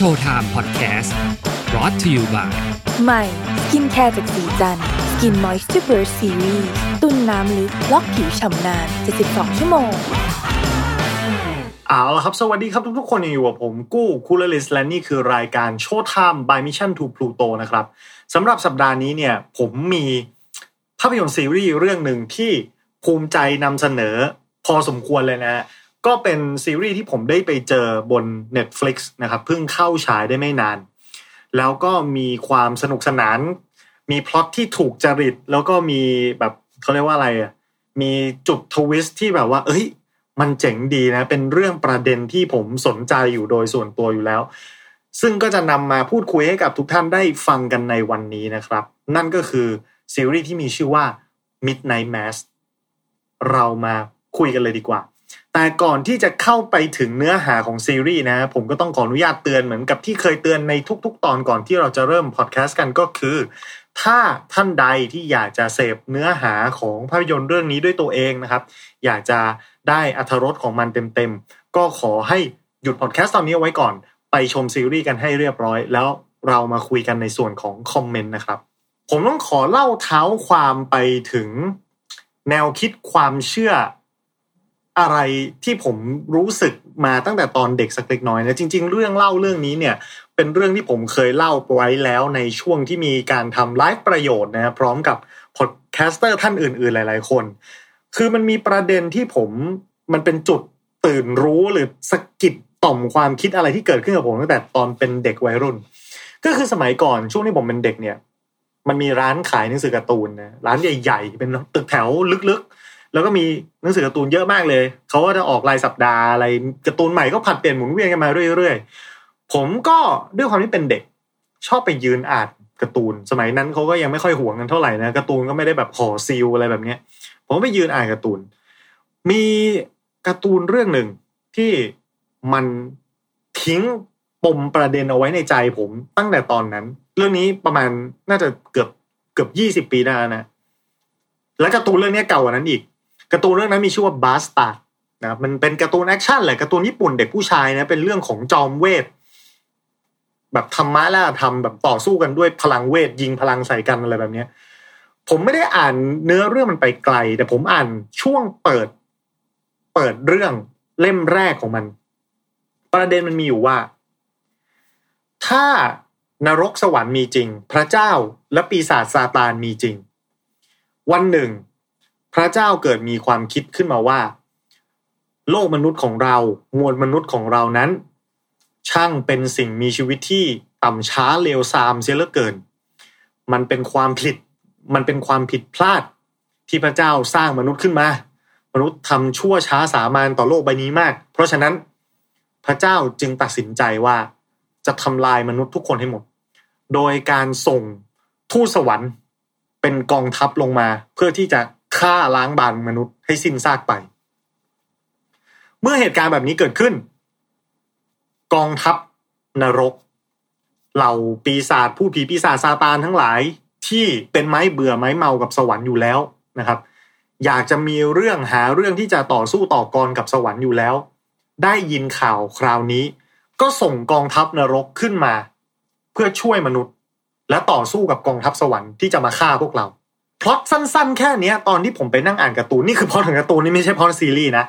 โชว์ไทม์พอดแคสต์ brought to you by ใหม่สกินแคร์จากสีจันทร์สกินมอยเจอร์เบอร์ซีรีส์ตุ้นน้ำลึกล็อกผิวฉ่ำนาน72ชั่วโมงเอาล่ะครับสวัสดีครับทุกๆคนอยู่กับผมกู้คูลลิสและนี่คือรายการโชว์ไทม์ by Mission to Pluto นะครับสำหรับสัปดาห์นี้เนี่ยผมมีภาพยนตร์ซีรีส์เรื่องนึงที่ภูมิใจนำเสนอพอสมควรเลยนะก็เป็นซีรีส์ที่ผมได้ไปเจอบน Netflix นะครับเพิ่งเข้าฉายได้ไม่นานแล้วก็มีความสนุกสนานมีพล็อตที่ถูกจริตแล้วก็มีแบบเขาเรียกว่าอะไรอ่ะมีจุดทวิสต์ที่แบบว่าเอ้ยมันเจ๋งดีนะเป็นเรื่องประเด็นที่ผมสนใจอยู่โดยส่วนตัวอยู่แล้วซึ่งก็จะนำมาพูดคุยให้กับทุกท่านได้ฟังกันในวันนี้นะครับนั่นก็คือซีรีส์ที่มีชื่อว่า Midnight Mass เรามาคุยกันเลยดีกว่าแต่ก่อนที่จะเข้าไปถึงเนื้อหาของซีรีส์นะผมก็ต้องขออนุญาตเตือนเหมือนกับที่เคยเตือนในทุกๆตอนก่อนที่เราจะเริ่มพอดแคสต์กันก็คือถ้าท่านใดที่อยากจะเสพเนื้อหาของภาพยนตร์เรื่องนี้ด้วยตัวเองนะครับอยากจะได้อรรถรสของมันเต็มๆก็ขอให้หยุดพอดแคสต์ตอนนี้เอาไว้ก่อนไปชมซีรีส์กันให้เรียบร้อยแล้วเรามาคุยกันในส่วนของคอมเมนต์นะครับผมต้องขอเล่าเท้าความไปถึงแนวคิดความเชื่ออะไรที่ผมรู้สึกมาตั้งแต่ตอนเด็กสักเล็กน้อยนะจริงๆเรื่องเล่าเรื่องนี้เนี่ยเป็นเรื่องที่ผมเคยเล่าไว้แล้วในช่วงที่มีการทำไลฟ์ประโยชน์นะพร้อมกับพอดแคสเตอร์ท่านอื่นๆหลายๆคนคือมันมีประเด็นที่มันเป็นจุดตื่นรู้หรือสะกิดต่อมความคิดอะไรที่เกิดขึ้นกับผมตั้งแต่ตอนเป็นเด็กวัยรุ่นก็คือสมัยก่อนช่วงที่ผมเป็นเด็กเนี่ยมันมีร้านขายหนังสือการ์ตูนนะร้านใหญ่ๆเป็นตึกแถวลึกๆแล้วก็มีหนังสือการ์ตูนเยอะมากเลยเขาก็จะออกรายสัปดาห์อะไรการ์ตูนใหม่ก็ผัดเปลี่ยนหมุนเวียนกันมาเรื่อยๆผมก็ด้วยความที่เป็นเด็กชอบไปยืนอ่านการ์ตูนสมัยนั้นเขาก็ยังไม่ค่อยห่วงกันเท่าไหร่นะการ์ตูนก็ไม่ได้แบบห่อซีลอะไรแบบเนี้ยผมไปยืนอ่านการ์ตูนมีการ์ตูนเรื่องหนึ่งที่มันทิ้งปมประเด็นเอาไว้ในใจผมตั้งแต่ตอนนั้นเรื่องนี้ประมาณน่าจะเกือบ20ปีได้นะและการ์ตูนเรื่องนี้เก่ากว่านั้นอีกการ์ตูนเรื่องนั้นมีชื่อว่าบาสตาร์ดนะมันเป็นการ์ตูนแอคชั่นแหละการ์ตูนญี่ปุ่นเด็กผู้ชายนะเป็นเรื่องของจอมเวทแบบธรรมะและธรรมแบบต่อสู้กันด้วยพลังเวทยิงพลังใส่กันอะไรแบบนี้ผมไม่ได้อ่านเนื้อเรื่องมันไปไกลแต่ผมอ่านช่วงเปิดเรื่องเล่มแรกของมันประเด็นมันมีอยู่ว่าถ้านรกสวรรค์มีจริงพระเจ้าและปีศาจซาตานมีจริงวันหนึ่งพระเจ้าเกิดมีความคิดขึ้นมาว่าโลกมนุษย์ของเรามวลมนุษย์ของเรานั้นช่างเป็นสิ่งมีชีวิตที่ต่ำช้าเลวทรามเสียเหลือเกินมันเป็นความผิดพลาดที่พระเจ้าสร้างมนุษย์ขึ้นมามนุษย์ทำชั่วช้าสามานต่อโลกใบนี้มากเพราะฉะนั้นพระเจ้าจึงตัดสินใจว่าจะทำลายมนุษย์ทุกคนให้หมดโดยการส่งทูตสวรรค์เป็นกองทัพลงมาเพื่อที่จะฆ่าล้างบางมนุษย์ให้สิ้นซากไปเมื่อเหตุการณ์แบบนี้เกิดขึ้นกองทัพนรกเหล่าปีศาจผู้ผีปีศาจซาตานทั้งหลายที่เป็นไม้เบื่อไม้เมากับสวรรค์อยู่แล้วนะครับอยากจะมีเรื่องหาเรื่องที่จะต่อสู้ต่อกรกับสวรรค์อยู่แล้วได้ยินข่าวคราวนี้ก็ส่งกองทัพนรกขึ้นมาเพื่อช่วยมนุษย์และต่อสู้กับกองทัพสวรรค์ที่จะมาฆ่าพวกเราพล็อตสั้นๆแค่นี้ตอนที่ผมไปนั่งอ่านการ์ตูนนี่คือพล็อตของการ์ตูนนี่ไม่ใช่พล็อตซีรีส์นะ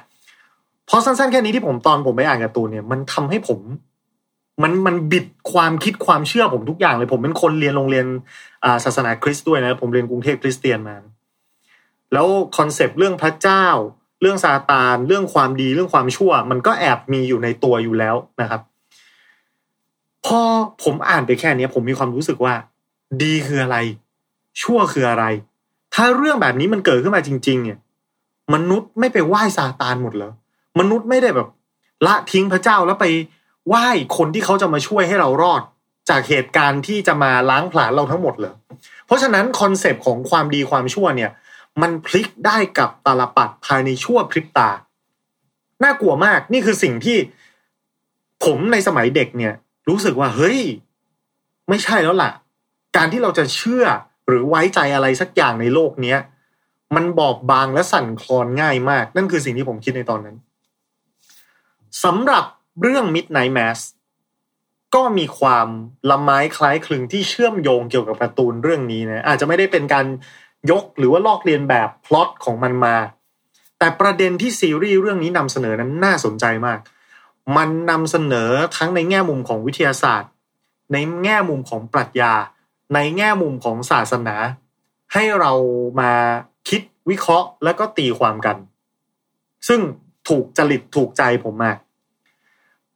พล็อตสั้นๆแค่นี้ที่ตอนผมไปอ่านการ์ตูนเนี่ยมันทำให้ผมมันบิดความคิดความเชื่อผมทุกอย่างเลยผมเป็นคนเรียนโรงเรียนศาสนาคริสต์ด้วยนะผมเรียนกรุงเทพคริสเตียนมาแล้วคอนเซปต์เรื่องพระเจ้าเรื่องซาตานเรื่องความดีเรื่องความชั่วมันก็แอบมีอยู่ในตัวอยู่แล้วนะครับพอผมอ่านไปแค่นี้ผมมีความรู้สึกว่าดีคืออะไรชั่วคืออะไรถ้าเรื่องแบบนี้มันเกิดขึ้นมาจริงๆเนี่ยมนุษย์ไม่ไปไหว้ซาตานหมดเหรอมนุษย์ไม่ได้แบบละทิ้งพระเจ้าแล้วไปไหว้คนที่เขาจะมาช่วยให้เรารอดจากเหตุการณ์ที่จะมาล้างผลาญเราทั้งหมดเหรอเพราะฉะนั้นคอนเซปต์ของความดีความชั่วเนี่ยมันพลิกได้กับตาลปัตรภายในชั่วพริบตาน่ากลัวมากนี่คือสิ่งที่ผมในสมัยเด็กเนี่ยรู้สึกว่าเฮ้ยไม่ใช่แล้วล่ะการที่เราจะเชื่อหรือไว้ใจอะไรสักอย่างในโลกเนี้ยมันบอบบางและสั่นคลอนง่ายมากนั่นคือสิ่งที่ผมคิดในตอนนั้นสำหรับเรื่อง Midnight Mass ก็มีความละไม้คล้ายคลึงที่เชื่อมโยงเกี่ยวกับการ์ตูนเรื่องนี้นะอาจจะไม่ได้เป็นการยกหรือว่าลอกเลียนแบบพล็อตของมันมาแต่ประเด็นที่ซีรีส์เรื่องนี้นำเสนอนั้นน่าสนใจมากมันนำเสนอทั้งในแง่มุมของวิทยาศาสตร์ในแง่มุมของปรัชญาในแง่มุมของศาสนาให้เรามาคิดวิเคราะห์แล้วก็ตีความกันซึ่งถูกจริตถูกใจผมมาก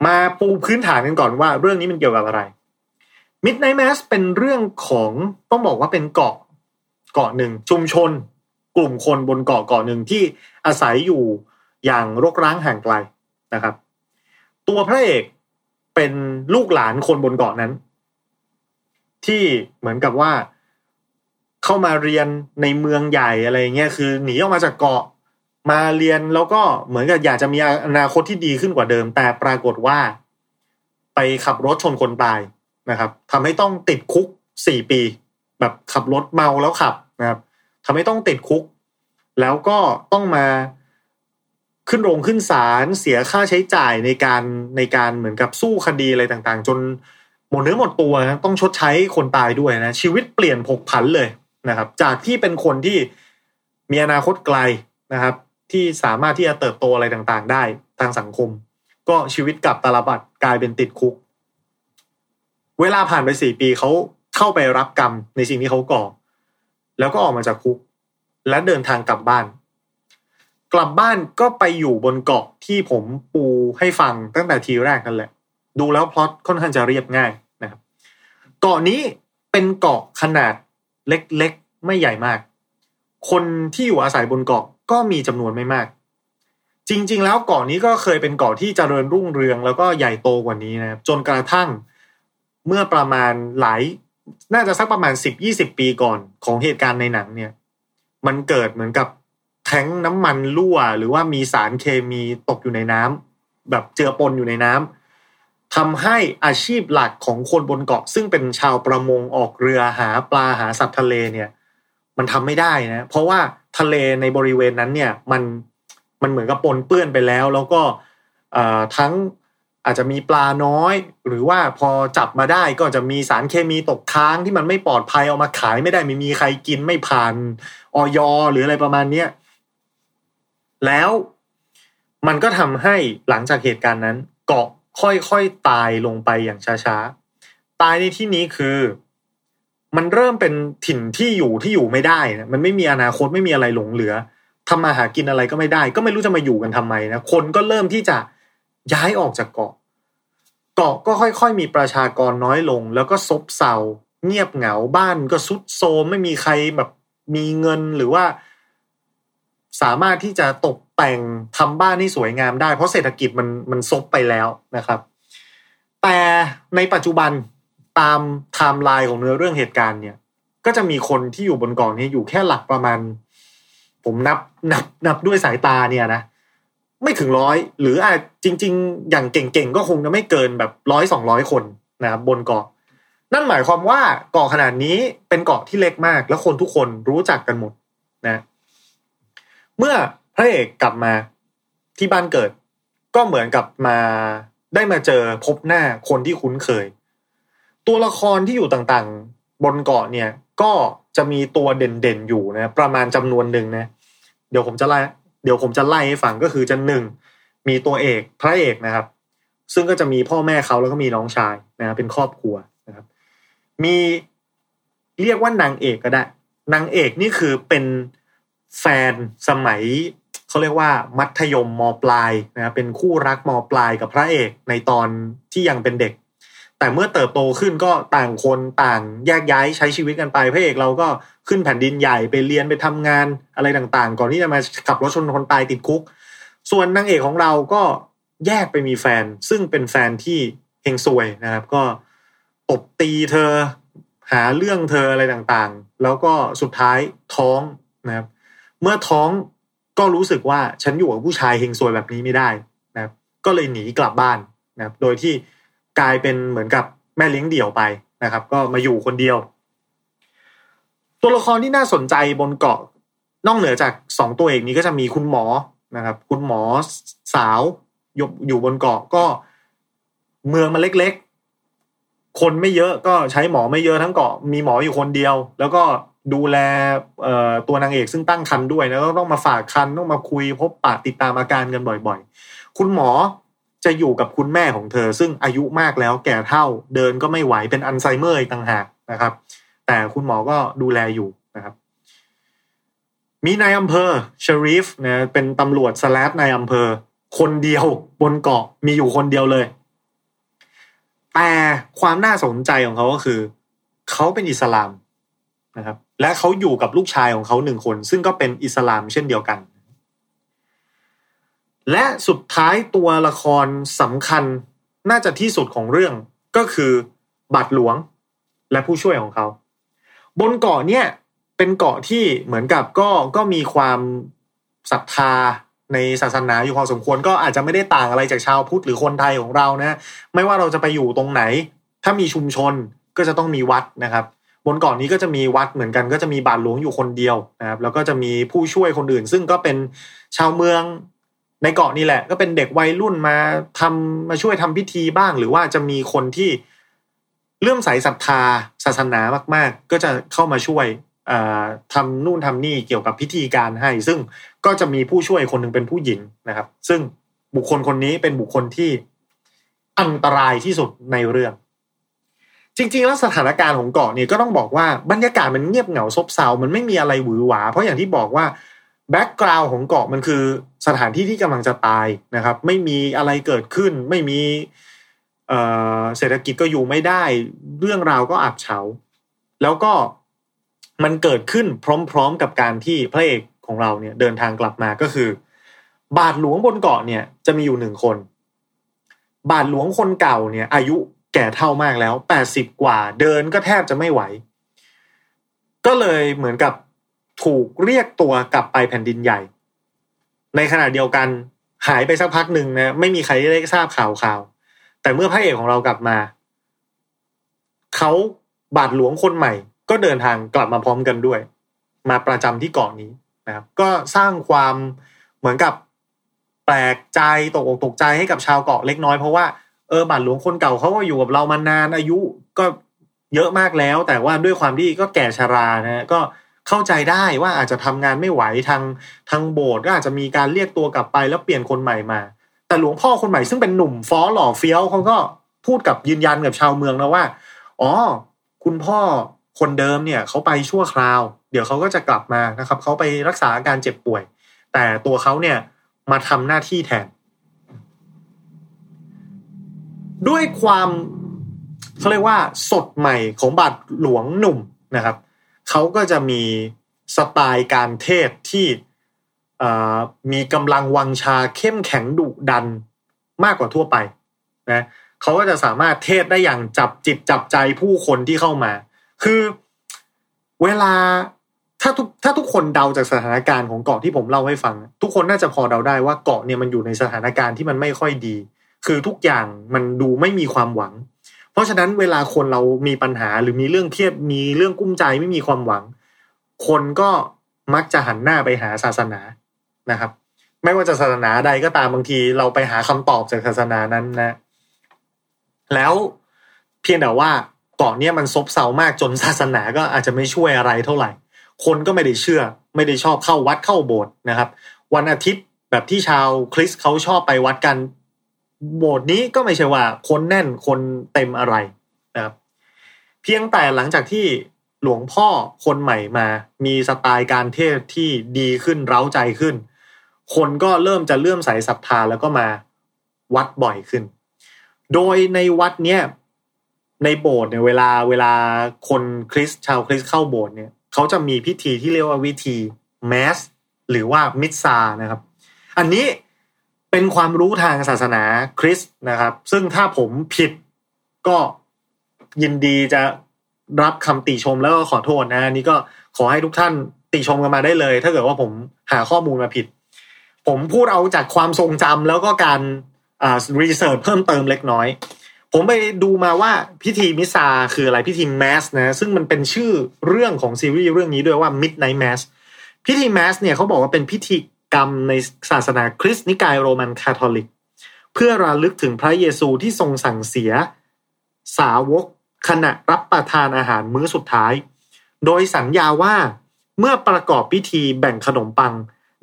มาปูพื้นฐานกันก่อนว่าเรื่องนี้มันเกี่ยวกับอะไร Midnight Mass เป็นเรื่องของต้องบอกว่าเป็นเกาะหนึ่งชุมชนกลุ่มคนบนเกาะหนึ่งที่อาศัยอยู่อย่างรกร้างห่างไกลนะครับตัวพระเอกเป็นลูกหลานคนบนเกาะนั้นที่เหมือนกับว่าเข้ามาเรียนในเมืองใหญ่อะไรเงี้ยคือหนีออกมาจากเกาะมาเรียนแล้วก็เหมือนกับอยากจะมีอนาคตที่ดีขึ้นกว่าเดิมแต่ปรากฏว่าไปขับรถชนคนตายนะครับทำให้ต้องติดคุก4 ปีแบบขับรถเมาแล้วขับนะครับทำให้ต้องติดคุกแล้วก็ต้องมาขึ้นโรงขึ้นศาลเสียค่าใช้จ่ายในการเหมือนกับสู้คดีอะไรต่างๆจนหมดเนื้อหมดตัวต้องชดใช้คนตายด้วยนะชีวิตเปลี่ยนผกผันเลยนะครับจากที่เป็นคนที่มีอนาคตไกลนะครับที่สามารถที่จะเติบโตอะไรต่างๆได้ทางสังคมก็ชีวิตกลับตาลปัตรกลายเป็นติดคุกเวลาผ่านไป4 ปีเขาเข้าไปรับกรรมในสิ่งที่เขาก่อแล้วก็ออกมาจากคุกและเดินทางกลับบ้านก็ไปอยู่บนเกาะที่ผมปูให้ฟังตั้งแต่ทีแรกนั่นแหละดูแล้วพล็อตค่อนข้างจะเรียบง่ายนะครับเกาะนี้เป็นเกาะขนาดเล็กๆไม่ใหญ่มากคนที่อยู่อาศัยบนเกาะก็มีจำนวนไม่มากจริงๆแล้วเกาะนี้ก็เคยเป็นเกาะที่เจริญรุ่งเรืองแล้วก็ใหญ่โตกว่านี้นะครับจนกระทั่งเมื่อประมาณน่าจะสักประมาณ 10-20 ปีก่อนของเหตุการณ์ในหนังเนี่ยมันเกิดเหมือนกับแท้งน้ำมันรั่วหรือว่ามีสารเคมีตกอยู่ในน้ำแบบเจือปนอยู่ในน้ำทำให้อาชีพหลักของคนบนเกาะซึ่งเป็นชาวประมงออกเรือหาปลาหาสัตว์ทะเลเนี่ยมันทำไม่ได้นะเพราะว่าทะเลในบริเวณนั้นเนี่ยมันเหมือนกับปนเปื้อนไปแล้วแล้วก็ทั้งอาจจะมีปลาน้อยหรือว่าพอจับมาได้ก็จะมีสารเคมีตกค้างที่มันไม่ปลอดภัยเอามาขายไม่ได้ไม่มีใครกินไม่ผ่านอย.หรืออะไรประมาณนี้แล้วมันก็ทำให้หลังจากเหตุการณ์นั้นเกาะค่อยๆตายลงไปอย่างช้าๆตายในที่นี้คือมันเริ่มเป็นถิ่นที่อยู่ไม่ได้นะมันไม่มีอนาคตไม่มีอะไรหลงเหลือทำมาหากินอะไรก็ไม่ได้ก็ไม่รู้จะมาอยู่กันทำไมนะคนก็เริ่มที่จะย้ายออกจากเกาะก็ค่อยๆมีประชากรน้อยลงแล้วก็ซบเซาเงียบเหงาบ้านก็ทรุดโทรมไม่มีใครแบบมีเงินหรือว่าสามารถที่จะตกแต่งทำบ้านให้สวยงามได้เพราะเศรษฐกิจมันซบไปแล้วนะครับแต่ในปัจจุบันตามไทม์ไลน์ของเนื้อเรื่องเหตุการณ์เนี่ยก็จะมีคนที่อยู่บนเกาะนี้อยู่แค่หลักประมาณผมนับด้วยสายตาเนี่ยนะไม่ถึง100หรืออาจจริงๆอย่างเก่งๆก็คงจะไม่เกินแบบ100-200 คนนะครับบนเกาะนั่นหมายความว่าเกาะขนาดนี้เป็นเกาะที่เล็กมากแล้วคนทุกคนรู้จักกันหมดนะเมื่อพระเอกกลับมาที่บ้านเกิดก็เหมือนกับมาได้มาเจอพบหน้าคนที่คุ้นเคยตัวละครที่อยู่ต่างๆบนเกาะเนี่ยก็จะมีตัวเด่นๆอยู่นะประมาณจำนวนหนึ่งนะเดี๋ยวผมจะไล่ให้ฟังก็คือจะ1มีตัวเอกพระเอกนะครับซึ่งก็จะมีพ่อแม่เขาแล้วก็มีน้องชายนะเป็นครอบครัวนะครับมีเรียกว่านางเอกก็ได้นางเอกนี่คือเป็นแฟนสมัยเขาเรียกว่ามัธยมม.ปลายนะครับเป็นคู่รักม.ปลายกับพระเอกในตอนที่ยังเป็นเด็กแต่เมื่อเติบโตขึ้นก็ต่างคนต่างแยกย้ายใช้ชีวิตกันไปพระเอกเราก็ขึ้นแผ่นดินใหญ่ไปเรียนไปทำงานอะไรต่างๆก่อนที่จะมาขับรถชนคนตายติดคุกส่วนนางเอกของเราก็แยกไปมีแฟนซึ่งเป็นแฟนที่เฮงซวยนะครับก็ตบตีเธอหาเรื่องเธออะไรต่างๆแล้วก็สุดท้ายท้องนะครับเมื่อท้องก็รู้สึกว่าฉันอยู่กับผู้ชายเฮงซวยแบบนี้ไม่ได้นะครับก็เลยหนีกลับบ้านนะครับโดยที่กลายเป็นเหมือนกับแม่เลี้ยงเดี่ยวไปนะครับก็มาอยู่คนเดียวตัวละครที่น่าสนใจบนเกาะนอกเหนือจาก2ตัวเอกนี้ก็จะมีคุณหมอนะครับคุณหมอสาวอยู่บนเกาะก็เมืองมันเล็กๆ คนไม่เยอะก็ใช้หมอไม่เยอะทั้งเกาะมีหมออยู่คนเดียวแล้วก็ดูแลตัวนางเอกซึ่งตั้งครรภ์ด้วยแล้วต้องมาฝากครรภ์ต้องมาคุยพบปะติดตามอาการกันบ่อยๆคุณหมอจะอยู่กับคุณแม่ของเธอซึ่งอายุมากแล้วแก่เฒ่าเดินก็ไม่ไหวเป็นอัลไซเมอร์อีกต่างหากนะครับแต่คุณหมอก็ดูแลอยู่นะครับมีนายอำเภอเชอรีฟนะเป็นตำรวจ/นายอำเภอคนเดียวบนเกาะมีอยู่คนเดียวเลยแต่ความน่าสนใจของเขาก็คือเขาเป็นอิสลามนะครับและเขาอยู่กับลูกชายของเขาหนึ่งคนซึ่งก็เป็นอิสลามเช่นเดียวกันและสุดท้ายตัวละครสำคัญน่าจะที่สุดของเรื่องก็คือบาทหลวงและผู้ช่วยของเขาบนเกาะเนี่ยเป็นเกาะที่เหมือนกับก็มีความศรัทธาในศาสนาอยู่พอสมควรก็อาจจะไม่ได้ต่างอะไรจากชาวพุทธหรือคนไทยของเรานะไม่ว่าเราจะไปอยู่ตรงไหนถ้ามีชุมชนก็จะต้องมีวัดนะครับบนเกาะนี้ก็จะมีวัดเหมือนกันก็จะมีบาทหลวงอยู่คนเดียวนะครับแล้วก็จะมีผู้ช่วยคนอื่นซึ่งก็เป็นชาวเมืองในเกาะนี่แหละก็เป็นเด็กวัยรุ่นมาช่วยทำพิธีบ้างหรือว่าจะมีคนที่เลื่อมใสศรัทธาศาสนามากๆก็จะเข้ามาช่วยทำนู่นทำนี่เกี่ยวกับพิธีการให้ซึ่งก็จะมีผู้ช่วยคนหนึ่งเป็นผู้หญิงนะครับซึ่งบุคคลคนนี้เป็นบุคคลที่อันตรายที่สุดในเรื่องจริงๆแล้วสถานการณ์ของเกาะนี่ก็ต้องบอกว่าบรรยากาศมันเงียบเหงาซบเซามันไม่มีอะไรหวือหวาเพราะอย่างที่บอกว่าแบ็คกราวด์ของเกาะมันคือสถานที่ที่กำลังจะตายนะครับไม่มีอะไรเกิดขึ้นไม่มีเศรษฐกิจก็อยู่ไม่ได้เรื่องราวก็อับเฉาแล้วก็มันเกิดขึ้นพร้อมๆกับการที่พระเอกของเราเนี่ยเดินทางกลับมาก็คือบาทหลวงบนเกาะเนี่ยจะมีอยู่หนึ่งคนบาทหลวงคนเก่าเนี่ยอายุแก่เฒ่ามากแล้ว80กว่าเดินก็แทบจะไม่ไหวก็เลยเหมือนกับถูกเรียกตัวกลับไปแผ่นดินใหญ่ในขณะเดียวกันหายไปสักพักหนึ่งนะไม่มีใครได้ทราบข่าวแต่เมื่อพระเอกของเรากลับมาเขาบาทหลวงคนใหม่ก็เดินทางกลับมาพร้อมกันด้วยมาประจำที่เกาะนี้นะครับก็สร้างความเหมือนกับแปลกใจตกอกตกใจให้กับชาวเกาะเล็กน้อยเพราะว่าบาทหลวงคนเก่าเขาก็อยู่กับเรามานานอายุก็เยอะมากแล้วแต่ว่าด้วยความที่ก็แก่ชรานะก็เข้าใจได้ว่าอาจจะทำงานไม่ไหวทางโบสถ์ก็อาจจะมีการเรียกตัวกลับไปแล้วเปลี่ยนคนใหม่มาแต่หลวงพ่อคนใหม่ซึ่งเป็นหนุ่มฟ้อหล่อเฟี้ยวเขาก็พูดกับยืนยันกับชาวเมืองแล้วว่าอ๋อคุณพ่อคนเดิมเนี่ยเขาไปชั่วคราวเดี๋ยวเขาก็จะกลับมานะครับเขาไปรักษาอาการเจ็บป่วยแต่ตัวเขาเนี่ยมาทำหน้าที่แทนด้วยความเขาเรียกว่าสดใหม่ของบาทหลวงหนุ่มนะครับเขาก็จะมีสไตล์การเทศที่มีกำลังวังชาเข้มแข็งดุดันมากกว่าทั่วไปนะเขาก็จะสามารถเทศได้อย่างจับจิตจับใจผู้คนที่เข้ามาคือเวลาถ้าทุกคนเดาจากสถานการณ์ของเกาะที่ผมเล่าให้ฟังทุกคนน่าจะพอเดาได้ว่าเกาะเนี่ยมันอยู่ในสถานการณ์ที่มันไม่ค่อยดีคือทุกอย่างมันดูไม่มีความหวังเพราะฉะนั้นเวลาคนเรามีปัญหาหรือมีเรื่องเครียดมีเรื่องกุ้มใจไม่มีความหวังคนก็มักจะหันหน้าไปหาศาสนานะครับไม่ว่าจะศาสนาใดก็ตามบางทีเราไปหาคำตอบจากศาสนานั้นนะแล้วเพียงแต่ว่าเกาะเนี่ยมันซบเซามากจนศาสนาก็อาจจะไม่ช่วยอะไรเท่าไหร่คนก็ไม่ได้เชื่อไม่ได้ชอบเข้าวัดเข้าโบสถ์นะครับวันอาทิตย์แบบที่ชาวคริสต์เขาชอบไปวัดกันโบสถ์นี้ก็ไม่ใช่ว่าคนแน่นคนเต็มอะไรนะครับเพียงแต่หลังจากที่หลวงพ่อคนใหม่มามีสไตล์การเทศที่ดีขึ้นเร้าใจขึ้นคนก็เริ่มจะเลื่อมใสศรัทธาแล้วก็มาวัดบ่อยขึ้นโดยในวัดเนี้ยในโบสถ์เนี่ยเวลาคนคริสต์ชาวคริสต์เข้าโบสถ์เนี่ยเขาจะมีพิธีที่เรียกว่าวิธีแมสหรือว่ามิสซานะครับอันนี้เป็นความรู้ทางศาสนาคริสต์นะครับซึ่งถ้าผมผิดก็ยินดีจะรับคำติชมแล้วก็ขอโทษนะนี่ก็ขอให้ทุกท่านติชมกันมาได้เลยถ้าเกิดว่าผมหาข้อมูลมาผิดผมพูดเอาจากความทรงจำแล้วก็การรีเสิร์ชเพิ่มเติมเล็กน้อยผมไปดูมาว่าพิธีมิสซาคืออะไรพิธีแมสนะซึ่งมันเป็นชื่อเรื่องของซีรีส์เรื่องนี้ด้วยว่า Midnight Mass พิธีแมสเนี่ยเขาบอกว่าเป็นพิธีกรรมในศาสนาคริสต์นิกายโรมันคาทอลิกเพื่อระลึกถึงพระเยซูที่ทรงสั่งเสียสาวก ขณะรับประทานอาหารมื้อสุดท้ายโดยสัญญาว่าเมื่อประกอบพิธีแบ่งขนมปัง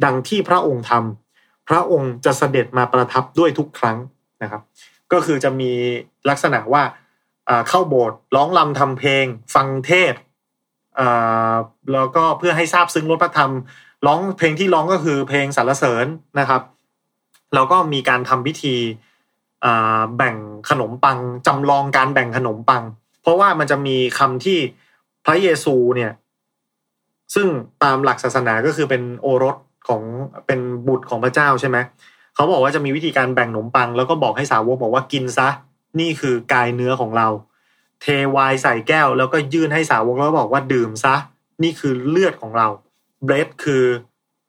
ดังที่พระองค์ทำพระองค์จะเสด็จมาประทับด้วยทุกครั้งนะครับก็คือจะมีลักษณะว่าเข้าโบสถ์ร้องรำทำเพลงฟังเทศน์แล้วก็เพื่อให้ทราบซึ้งรสพระธรรมร้องเพลงที่ร้องก็คือเพลงสรรเสริญนะครับแล้วก็มีการทำพิธีแบ่งขนมปังจำลองการแบ่งขนมปังเพราะว่ามันจะมีคำที่พระเยซูเนี่ยซึ่งตามหลักศาสนาก็คือเป็นโอรสของเป็นบุตรของพระเจ้าใช่ไหมเขาบอกว่าจะมีวิธีการแบ่งขนมปังแล้วก็บอกให้สาวกบอกว่ากินซะนี่คือกายเนื้อของเราเทวายใส่แก้วแล้วก็ยื่นให้สาวกแล้วบอกว่าดื่มซะนี่คือเลือดของเราbread คือ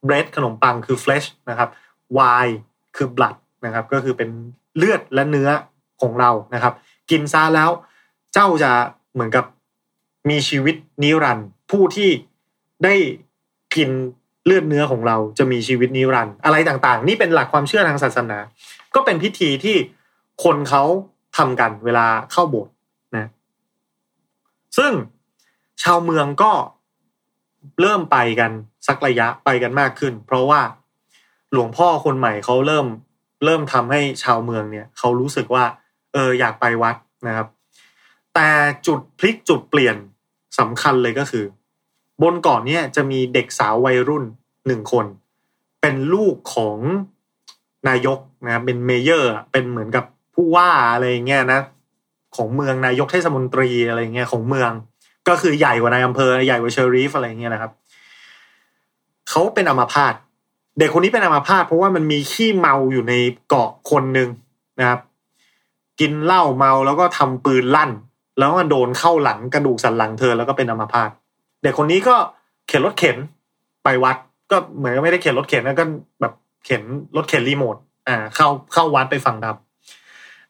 bread ขนมปังคือ flesh นะครับ wine คือ blood นะครับก็คือเป็นเลือดและเนื้อของเรานะครับกินซะแล้วเจ้าจะเหมือนกับมีชีวิตนิรันดร์ผู้ที่ได้กินเลือดเนื้อของเราจะมีชีวิตนิรันดร์อะไรต่างๆนี่เป็นหลักความเชื่อทางศาสนาก็เป็นพิธีที่คนเขาทำกันเวลาเข้าโบสถ์นะซึ่งชาวเมืองก็เริ่มไปกันสักระยะไปกันมากขึ้นเพราะว่าหลวงพ่อคนใหม่เขาเริ่มทำให้ชาวเมืองเนี่ยเขารู้สึกว่าอยากไปวัดนะครับแต่จุดพลิกจุดเปลี่ยนสำคัญเลยก็คือบนเกาะเนี่ยจะมีเด็กสาววัยรุ่น1คนเป็นลูกของนายกนะเป็นเมเยอร์เป็นเหมือนกับผู้ว่าอะไรเงี้ยนะของเมืองนายกเทศมนตรีอะไรเงี้ยของเมืองก็คือใหญ่กว่านายอำเภอใหญ่กว่าเชอรีฟอะไรอย่างเงี้ยนะครับเขาเป็นอัมพาตเด็กคนนี้เป็นอัมพาตเพราะว่ามันมีขี้เมาอยู่ในเกาะคนนึงนะครับกินเหล้าเมาแล้วก็ทำปืนลั่นแล้วก็โดนเข้าหลังกระดูกสันหลังเธอแล้วก็เป็นอัมพาตเด็กคนนี้ก็เข็นรถเข็นไปวัดก็เหมือนไม่ได้เข็นรถเข็นนะก็แบบเข็นรถเข็นรีโมทเข้าวัดไปฟังธรรม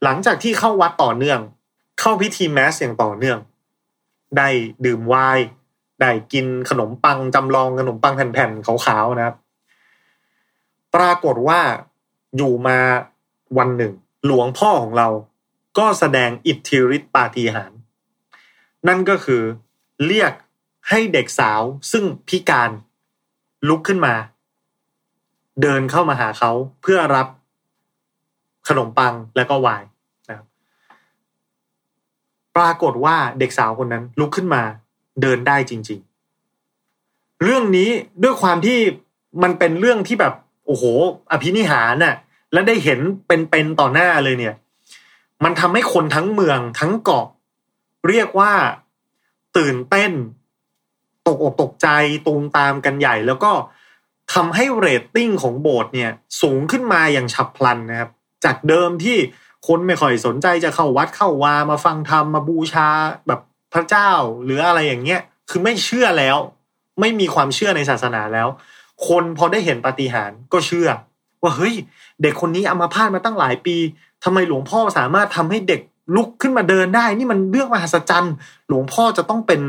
หลังจากที่เข้าวัดต่อเนื่องเข้าพิธีแมสอย่างต่อเนื่องได้ดื่มไวน์ได้กินขนมปังจำลองขนมปังแผ่นๆขาวๆนะครับปรากฏว่าอยู่มาวันหนึ่งหลวงพ่อของเราก็แสดงอิทธิฤทธิปาฏิหาริย์นั่นก็คือเรียกให้เด็กสาวซึ่งพิการลุกขึ้นมาเดินเข้ามาหาเขาเพื่อรับขนมปังและก็ไวน์ปรากฏว่าเด็กสาวคนนั้นลุกขึ้นมาเดินได้จริงๆเรื่องนี้ด้วยความที่มันเป็นเรื่องที่แบบโอ้โหอภินิหารน่ะและได้เห็นเป็นต่อหน้าเลยเนี่ยมันทำให้คนทั้งเมืองทั้งเกาะเรียกว่าตื่นเต้นตกอกตกใจตูมตามกันใหญ่แล้วก็ทำให้เรตติ้งของโบสถ์เนี่ยสูงขึ้นมาอย่างฉับพลันนะครับจากเดิมที่คนไม่ค่อยสนใจจะเข้าวัดเข้าวามาฟังธรรมมาบูชาแบบพระเจ้าหรืออะไรอย่างเงี้ยคือไม่เชื่อแล้วไม่มีความเชื่อในศาสนาแล้วคนพอได้เห็นปาฏิหาริย์ก็เชื่อว่าเฮ้ยเด็กคนนี้อัมพาตมาตั้งหลายปีทำไมหลวงพ่อสามารถทำให้เด็กลุกขึ้นมาเดินได้นี่มันเรื่องมหัศจรรย์หลวงพ่อจะต้องเป็น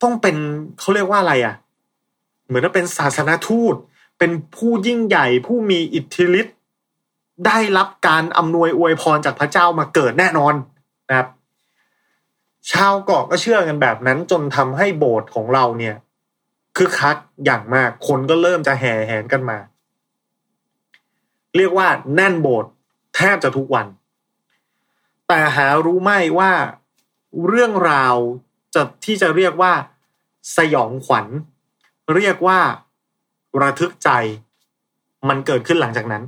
เขาเรียกว่าอะไรอ่ะเหมือนจะเป็นศาสนทูตเป็นผู้ยิ่งใหญ่ผู้มีอิทธิฤทธิ์ได้รับการอำนวยอวยพรจากพระเจ้ามาเกิดแน่นอนนะครับชาวเกาะก็เชื่อกันแบบนั้นจนทำให้โบสถ์ของเราเนี่ยคึกคักอย่างมากคนก็เริ่มจะแห่แหนกันมาเรียกว่าแน่นโบสถ์แทบจะทุกวันแต่หารู้ไหมว่าเรื่องราวที่จะเรียกว่าสยองขวัญเรียกว่าระทึกใจมันเกิดขึ้นหลังจากนั้น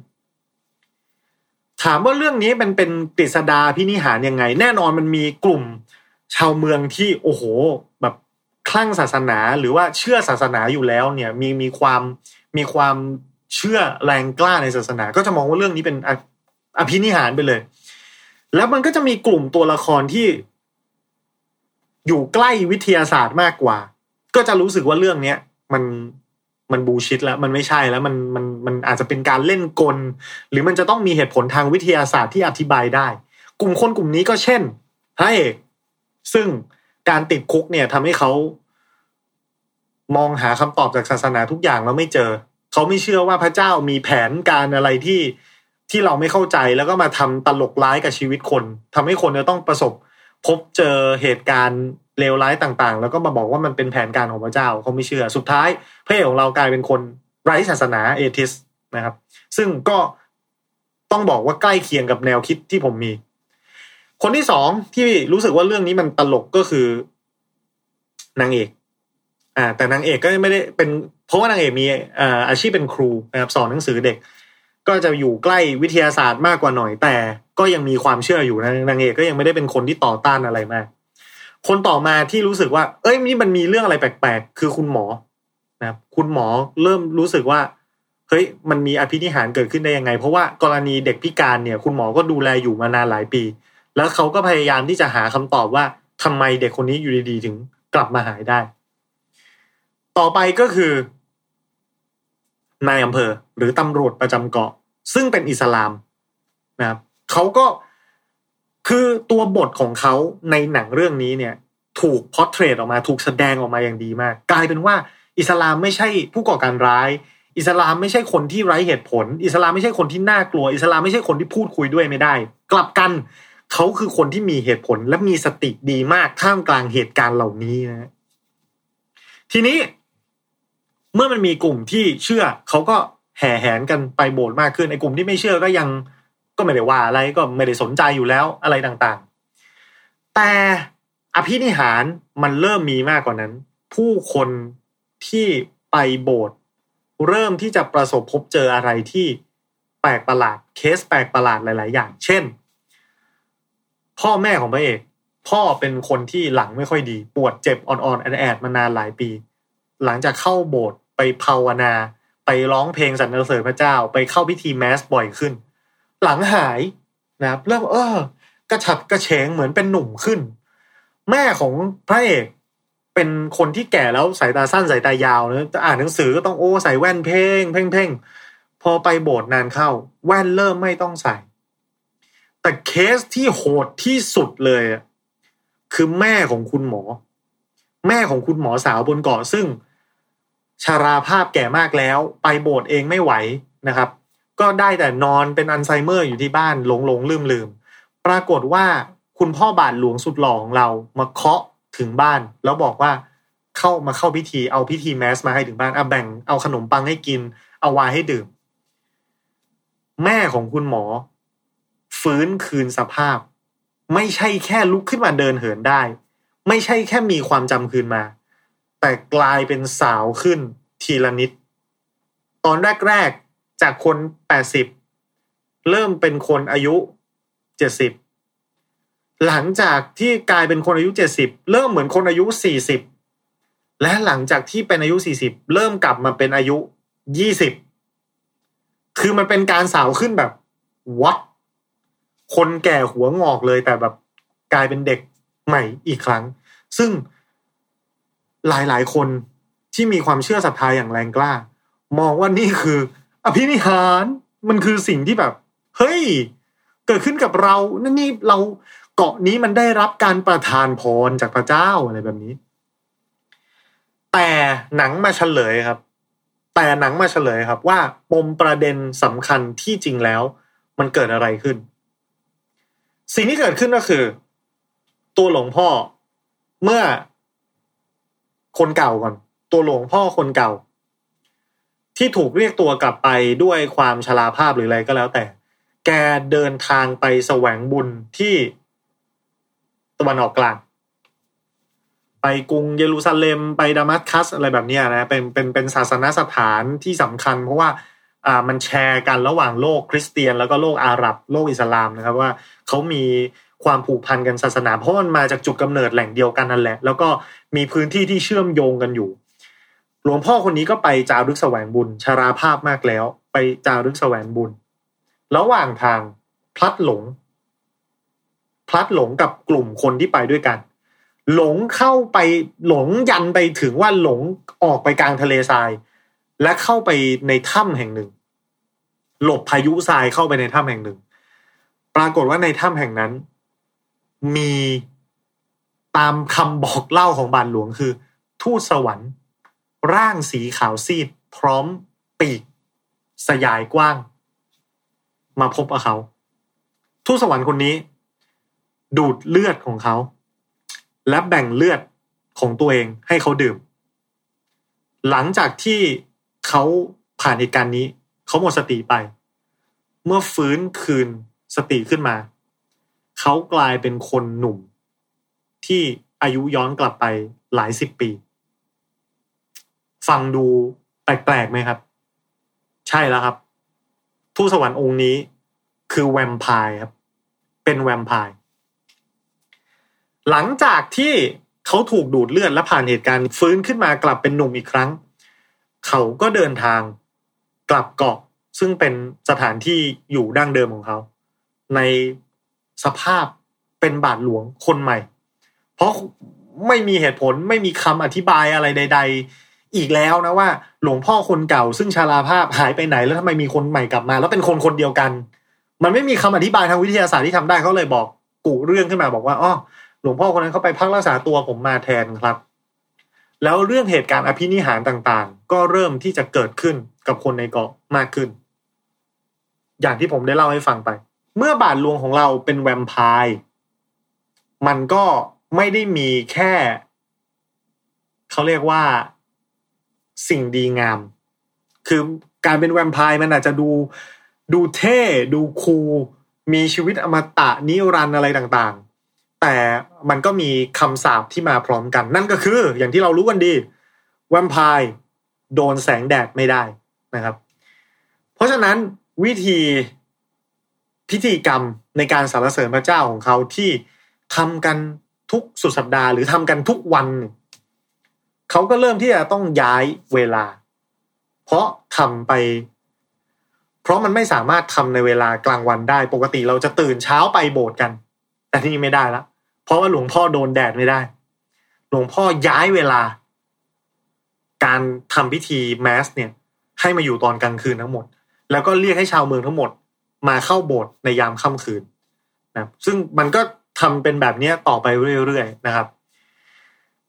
ถามว่าเรื่องนี้มันเป็นกฤษดาพินิหารยังไงแน่นอนมันมีกลุ่มชาวเมืองที่โอ้โหแบบคลั่งศาสนาหรือว่าเชื่อศาสนาอยู่แล้วเนี่ยมีความเชื่อแรงกล้าในศาสนาก็จะมองว่าเรื่องนี้เป็นอภินิหารไปเลยแล้วมันก็จะมีกลุ่มตัวละครที่อยู่ใกล้วิทยาศาสตร์มากกว่าก็จะรู้สึกว่าเรื่องนี้มันบูชิดแล้วมันไม่ใช่แล้วมันอาจจะเป็นการเล่นกลหรือมันจะต้องมีเหตุผลทางวิทยาศาสตร์ที่อธิบายได้กลุ่มคนกลุ่มนี้ก็เช่นพระเอกซึ่งการติดคุกเนี่ยทำให้เขามองหาคำตอบจากศาสนาทุกอย่างแล้วไม่เจอเขาไม่เชื่อว่าพระเจ้ามีแผนการอะไรที่เราไม่เข้าใจแล้วก็มาทำตลกร้ายกับชีวิตคนทำให้คนจะต้องประสบ พบเจอเหตุการณ์เลวร้ายต่างๆแล้วก็มาบอกว่ามันเป็นแผนการของพระเจ้าเขาไม่เชื่อสุดท้ายพระเอกของเรากลายเป็นคนไร้ศาสนาเอทิสต์นะครับซึ่งก็ต้องบอกว่าใกล้เคียงกับแนวคิดที่ผมมีคนที่สองที่รู้สึกว่าเรื่องนี้มันตลกก็คือนางเอกแต่นางเอกก็ไม่ได้เป็นเพราะว่านางเอกมีอาชีพเป็นครูนะครับสอนหนังสือเด็กก็จะอยู่ใกล้วิทยาศาสตร์มากกว่าหน่อยแต่ก็ยังมีความเชื่ออยู่นะนางเอกก็ยังไม่ได้เป็นคนที่ต่อต้านอะไรมากคนต่อมาที่รู้สึกว่าเอ้ยนี่มันมีเรื่องอะไรแปลกๆคือคุณหมอนะครับคุณหมอเริ่มรู้สึกว่าเฮ้ยมันมีอภินิหารเกิดขึ้นได้ยังไงเพราะว่ากรณีเด็กพิการเนี่ยคุณหมอก็ดูแลอยู่มานานหลายปีแล้วเขาก็พยายามที่จะหาคำตอบว่าทำไมเด็กคนนี้อยู่ดีๆถึงกลับมาหายได้ต่อไปก็คือนายอำเภอหรือตำรวจประจำเกาะซึ่งเป็นอิสลามนะครับเขาก็คือตัวบทของเขาในหนังเรื่องนี้เนี่ยถูกพอร์เทรตออกมาถูกแสดงออกมาอย่างดีมากกลายเป็นว่าอิสลามไม่ใช่ผู้ก่อการร้ายอิสลามไม่ใช่คนที่ไร้เหตุผลอิสลามไม่ใช่คนที่น่ากลัวอิสลามไม่ใช่คนที่พูดคุยด้วยไม่ได้กลับกันเขาคือคนที่มีเหตุผลและมีสติดีมากท่ามกลางเหตุการณ์เหล่านี้นะทีนี้เมื่อมันมีกลุ่มที่เชื่อเขาก็แห่แหนกันไปโบสถ์มากขึ้นไอ้กลุ่มที่ไม่เชื่อก็ไม่ได้ว่าอะไรก็ไม่ได้สนใจอยู่แล้วอะไรต่างๆแต่อภินิหารมันเริ่มมีมากกว่านั้นผู้คนที่ไปโบสถ์เริ่มที่จะประสบพบเจออะไรที่แปลกประหลาดเคสแปลกประหลาดหลายๆอย่างเช่นพ่อแม่ของพระเอกพ่อเป็นคนที่หลังไม่ค่อยดีปวดเจ็บอ่อนๆแอดๆมานานหลายปีหลังจากเข้าโบสถ์ไปภาวนาไปร้องเพลงสรรเสริญพระเจ้าไปเข้าพิธีแมสบ่อยขึ้นหลังหายนะครับเริ่มกระฉับกระเฉงเหมือนเป็นหนุ่มขึ้นแม่ของพระเอกเป็นคนที่แก่แล้วสายตาสั้นสายตายาวนะจะอ่านหนังสือก็ต้องใส่แว่นเพ่งพอไปโบสถ์นานเข้าแว่นเริ่มไม่ต้องใส่แต่เคสที่โหดที่สุดเลยคือแม่ของคุณหมอสาวบนเกาะซึ่งชราภาพแก่มากแล้วไปโบสถ์เองไม่ไหวนะครับก็ได้แต่นอนเป็นอัลไซเมอร์อยู่ที่บ้านหลงลืมปรากฏว่าคุณพ่อบาทหลวงสุดหล่อของเรามาเคาะถึงบ้านแล้วบอกว่าเข้าพิธีเอาพิธีแมสมาให้ถึงบ้านแบ่งเอาขนมปังให้กินเอาไวน์ให้ดื่มแม่ของคุณหมอฟื้นคืนสภาพไม่ใช่แค่ลุกขึ้นมาเดินเหินได้ไม่ใช่แค่มีความจำคืนมาแต่กลายเป็นสาวขึ้นทีละนิดตอนแรกจากคน80เริ่มเป็นคนอายุ70หลังจากที่กลายเป็นคนอายุ70เริ่มเหมือนคนอายุ40และหลังจากที่เป็นอายุ40เริ่มกลับมาเป็นอายุ20คือมันเป็นการสาวขึ้นแบบวัดคนแก่หัวงอกเลยแต่แบบกลายเป็นเด็กใหม่อีกครั้งซึ่งหลายๆคนที่มีความเชื่อศรัทธาอย่างแรงกล้ามองว่านี่คืออภินิหารมันคือสิ่งที่แบบเฮ้ยเกิดขึ้นกับเรานี่เราเกาะนี้มันได้รับการประทานพรจากพระเจ้าอะไรแบบนี้แต่หนังมาเฉลยครับว่าปมประเด็นสำคัญที่จริงแล้วมันเกิดอะไรขึ้นสิ่งที่เกิดขึ้นก็คือตัวหลวงพ่อเมื่อคนเก่าก่อนตัวหลวงพ่อคนเก่าที่ถูกเรียกตัวกลับไปด้วยความชราภาพหรืออะไรก็แล้วแต่แกเดินทางไปแสวงบุญที่ตะวันออกกลางไปกรุงเยรูซาเล็มไปดามัสกัสอะไรแบบนี้นะเป็นศาสนสถานที่สำคัญเพราะว่ามันแชร์กันระหว่างโลกคริสเตียนแล้วก็โลกอาหรับโลกอิสลามนะครับว่าเขามีความผูกพันกันศาสนาเพราะมันมาจากจุดกำเนิดแหล่งเดียวกันนั่นแหละแล้วก็มีพื้นที่ที่เชื่อมโยงกันอยู่หลวงพ่อคนนี้ก็ไปจารึกแสวงบุญชราภาพมากแล้วไปจารึกแสวงบุญระหว่างทางพลัดหลงกับกลุ่มคนที่ไปด้วยกันหลงเข้าไปหลงยันไปถึงว่าหลงออกไปกลางทะเลทรายและเข้าไปในถ้ำแห่งหนึ่งหลบพายุทรายเข้าไปในถ้ำแห่งหนึ่งปรากฏว่าในถ้ำแห่งนั้นมีตามคำบอกเล่าของบาทหลวงคือทูตสวรรค์ร่างสีขาวซีดพร้อมปีกสยายกว้างมาพบกับเขาทูตสวรรค์คนนี้ ดูดเลือดของเขาและแบ่งเลือดของตัวเองให้เขาดื่มหลังจากที่เขาผ่านเหตุการณ์นี้เขาหมดสติไปเมื่อฟื้นคืนสติขึ้นมาเขากลายเป็นคนหนุ่มที่อายุย้อนกลับไปหลายสิบปีฟังดูแปลกๆไหมครับใช่แล้วครับทูตสวรรค์องค์นี้คือแวมไพร์ครับเป็นแวมไพร์หลังจากที่เขาถูกดูดเลือดและผ่านเหตุการณ์ฟื้นขึ้นมากลับเป็นหนุ่มอีกครั้งเขาก็เดินทางกลับเกาะซึ่งเป็นสถานที่อยู่ดั้งเดิมของเขาในสภาพเป็นบาทหลวงคนใหม่เพราะไม่มีเหตุผลไม่มีคำอธิบายอะไรใดๆอีกแล้วนะว่าหลวงพ่อคนเก่าซึ่งชราภาพหายไปไหนแล้วทำไมมีคนใหม่กลับมาแล้วเป็นคนคนเดียวกันมันไม่มีคำอธิบายทางวิทยาศาสตร์ที่ทำได้เขาเลยบอกกุเรื่องขึ้นมาบอกว่าอ๋อหลวงพ่อคนนั้นเขาไปพักรักษาตัวผมมาแทนครับแล้วเรื่องเหตุการณ์อภินิหารต่างๆก็เริ่มที่จะเกิดขึ้นกับคนในเกาะมากขึ้นอย่างที่ผมได้เล่าให้ฟังไปเมื่อบาทหลวงของเราเป็นแวมไพร์มันก็ไม่ได้มีแค่เขาเรียกว่าสิ่งดีงามคือการเป็นแวมไพร์มันอาจจะดูเท่ดูคูลมีชีวิตอมตะนิรันดร์อะไรต่างๆแต่มันก็มีคำสาปที่มาพร้อมกันนั่นก็คืออย่างที่เรารู้กันดีแวมไพร์โดนแสงแดดไม่ได้นะครับเพราะฉะนั้นวิธีพิธีกรรมในการสรรเสริญพระเจ้าของเขาที่ทำกันทุกสุดสัปดาห์หรือทำกันทุกวันเขาก็เริ่มที่จะต้องย้ายเวลาเพราะมันไม่สามารถทำในเวลากลางวันได้ปกติเราจะตื่นเช้าไปโบสถ์กันแต่ที่นี่ไม่ได้ละเพราะว่าหลวงพ่อโดนแดดไม่ได้หลวงพ่อย้ายเวลาการทำพิธีแมสเนี่ยให้มาอยู่ตอนกลางคืนทั้งหมดแล้วก็เรียกให้ชาวเมืองทั้งหมดมาเข้าโบสถ์ในยามค่ำคืนนะซึ่งมันก็ทำเป็นแบบนี้ต่อไปเรื่อยๆนะครับ